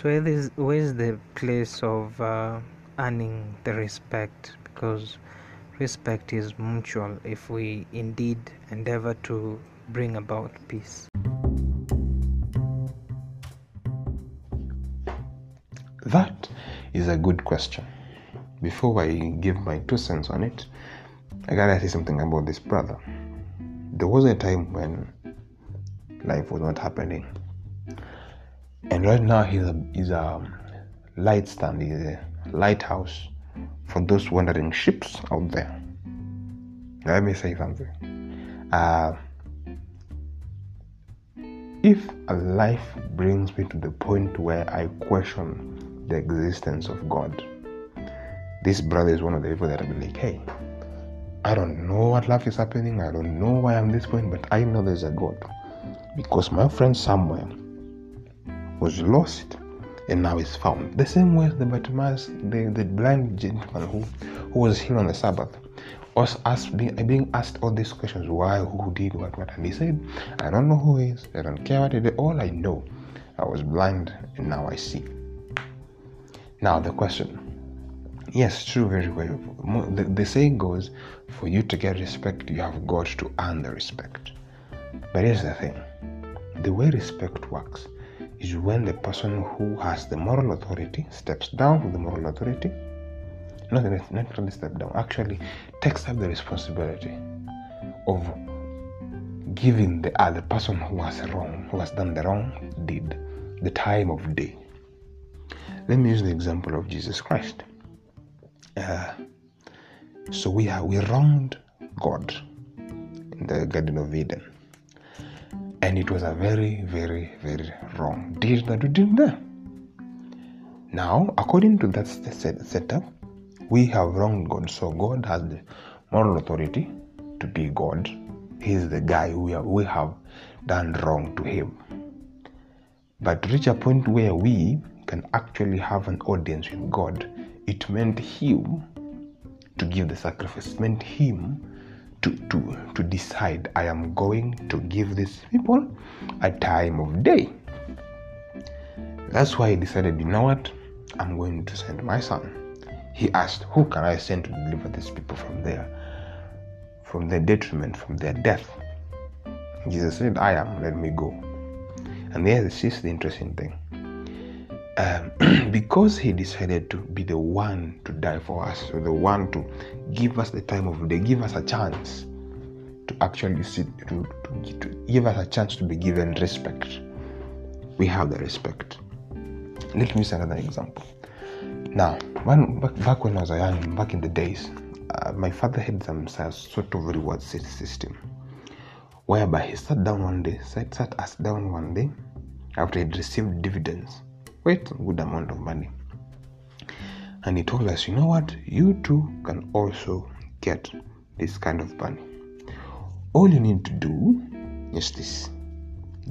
So where is the place of earning the respect? Because respect is mutual if we indeed endeavor to bring about peace. That is a good question. Before I give my 2 cents on it, I gotta say something about this brother. There was a time when life was not happening. And right now he's a light stand, he's a lighthouse for those wandering ships out there. Now, let me say something. If a life brings me to the point where I question the existence of God, this brother is one of the people that I'll be like, hey, I don't know what life is happening, I don't know why I'm this point, but I know there's a God. Because my friend somewhere was lost and now is found. The same way the Bartimaeus, the blind gentleman who was healed on the Sabbath, was being asked all these questions: why, who did what, and he said, I don't know who he is, I don't care what he did, all I know, I was blind and now I see. Now the question, yes, true, very well, the saying goes, for you to get respect, you have got to earn the respect. But here's the thing, the way respect works is when the person who has the moral authority steps down from the moral authority, not really step down, actually takes up the responsibility of giving the other person who has done the wrong deed, the time of day. Let me use the example of Jesus Christ. So we wronged God in the Garden of Eden. And it was a very, very, very wrong deal that we did there. Now, according to that setup, we have wronged God. So God has the moral authority to be God. He's the guy we have done wrong to him. But to reach a point where we can actually have an audience with God, it meant him to give the sacrifice. It meant him to decide, I am going to give these people a time of day. That's why he decided, you know what, I'm going to send my son. He asked, who can I send to deliver these people from their detriment, from their death? Jesus said, I am, let me go. And there, this is the interesting thing. Because he decided to be the one to die for us, so the one to give us the time of day, give us a chance to actually sit, to give us a chance to be given respect. We have the respect. Let me use another example. Now, back when I was young, back in the days, my father had some sort of reward system, whereby he sat us down one day after he'd received dividends. Quite a good amount of money, and he told us, you know what, you too can also get this kind of money. All you need to do is this: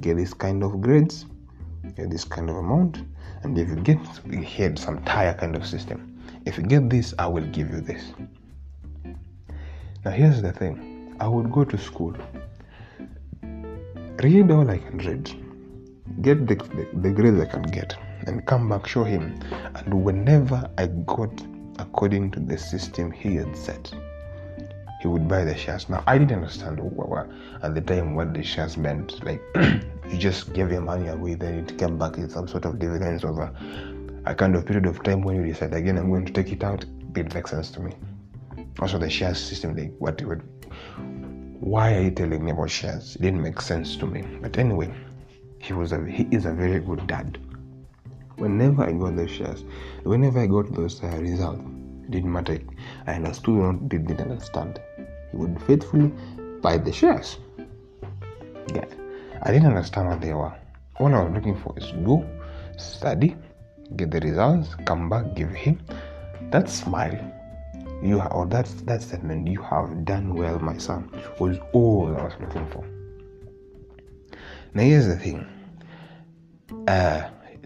get this kind of grades, get this kind of amount, and if you get, we had some tire kind of system, if you get this, I will give you this. Now here's the thing, I would go to school, read all I can read, get the grades I can get, and come back, show him, and whenever I got according to the system he had set, he would buy the shares. Now I didn't understand at the time what the shares meant, like you just gave your money away, then it came back in some sort of dividends over a kind of period of time when you decide again I'm going to take it out. It makes sense to me. Also the shares system, like why are you telling me about shares? It didn't make sense to me. But anyway, he is a very good dad. Whenever I got those shares, whenever I got those results, it didn't matter. I understood or not, didn't understand. He would faithfully buy the shares. Yeah. I didn't understand what they were. All I was looking for is go, study, get the results, come back, give him that smile. That statement, you have done well, my son, was all I was looking for. Now here's the thing.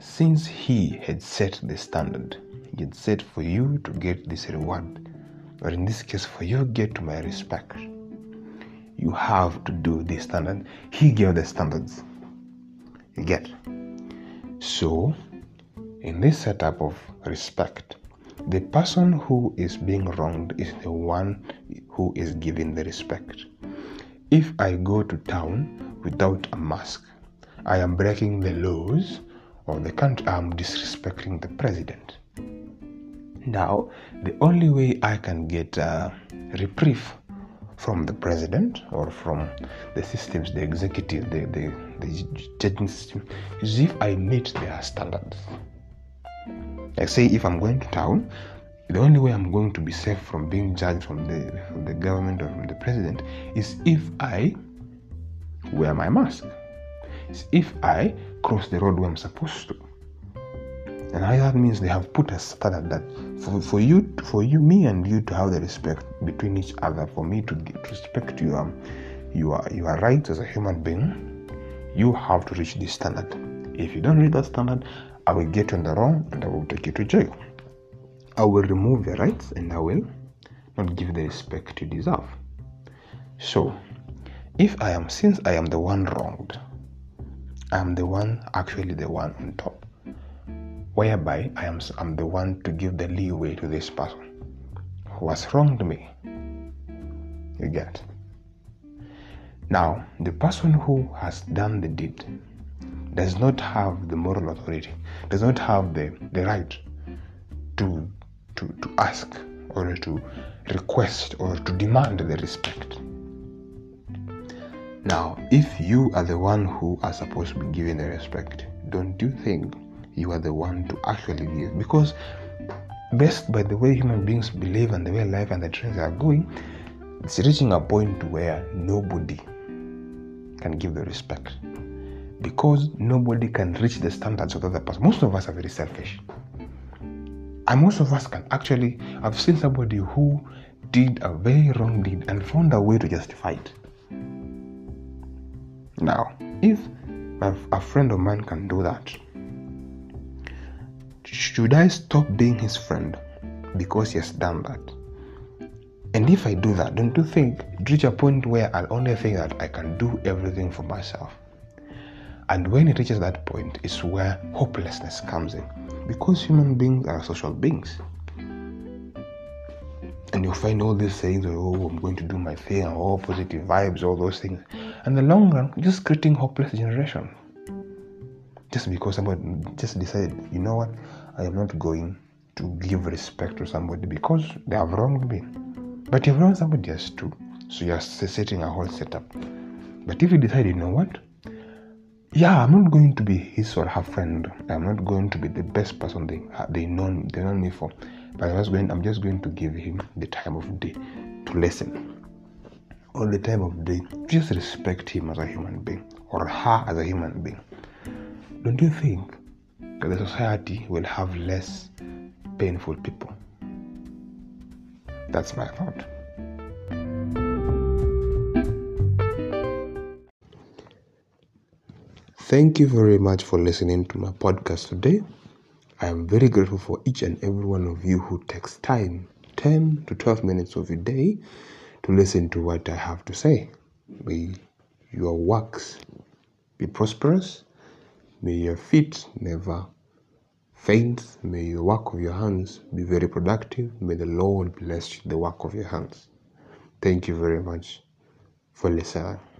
Since he had set the standard, he had said, for you to get this reward, or in this case, for you to get my respect, you have to do this standard. He gave the standards. You get. So In this setup of respect, the person who is being wronged is the one who is given the respect. If I go to town without a mask, I am breaking the laws of the country. I am disrespecting the president. Now, the only way I can get a reprieve from the president or from the systems, the executive, the judging system, is if I meet their standards. Like say, if I'm going to town, the only way I'm going to be safe from being judged from the government or from the president is if I wear my mask. It's if I cross the road where I'm supposed to. And that means they have put a standard that for me and you to have the respect between each other, for me to respect your rights as a human being, you have to reach this standard. If you don't reach that standard, I will get you on the wrong and I will take you to jail. I will remove your rights and I will not give the respect you deserve. So, since I am the one wronged, I am the one on top, whereby I'm the one to give the leeway to this person who has wronged me. You get? Now, the person who has done the deed does not have the moral authority, does not have the right to ask or to request or to demand the respect. Now, if you are the one who are supposed to be given the respect, don't you think you are the one to actually give? Because based by the way human beings believe and the way life and the trends are going, it's reaching a point where nobody can give the respect. Because nobody can reach the standards of the other person. Most of us are very selfish. And most of us I've seen somebody who did a very wrong deed and found a way to justify it. Now, if a friend of mine can do that, should I stop being his friend because he has done that? And if I do that, don't you think it reaches a point where I'll only think that I can do everything for myself? And when it reaches that point, it's where hopelessness comes in. Because human beings are social beings. And you find all these sayings, I'm going to do my thing, all positive vibes, all those things. And in the long run, just creating hopeless generation. Just because somebody just decided, you know what, I am not going to give respect to somebody because they have wronged me. But you've wronged somebody else too. So you're setting a whole setup. But if you decide, you know what, I'm not going to be his or her friend. I'm not going to be the best person they know me for. But I'm just going to give him the time of day to listen. All the time of day, just respect him as a human being or her as a human being. Don't you think that the society will have less painful people? That's my thought. Thank you very much for listening to my podcast today. I am very grateful for each and every one of you who takes time, 10 to 12 minutes of your day, to listen to what I have to say. May your works be prosperous. May your feet never faint. May your work of your hands be very productive. May the Lord bless the work of your hands. Thank you very much for listening.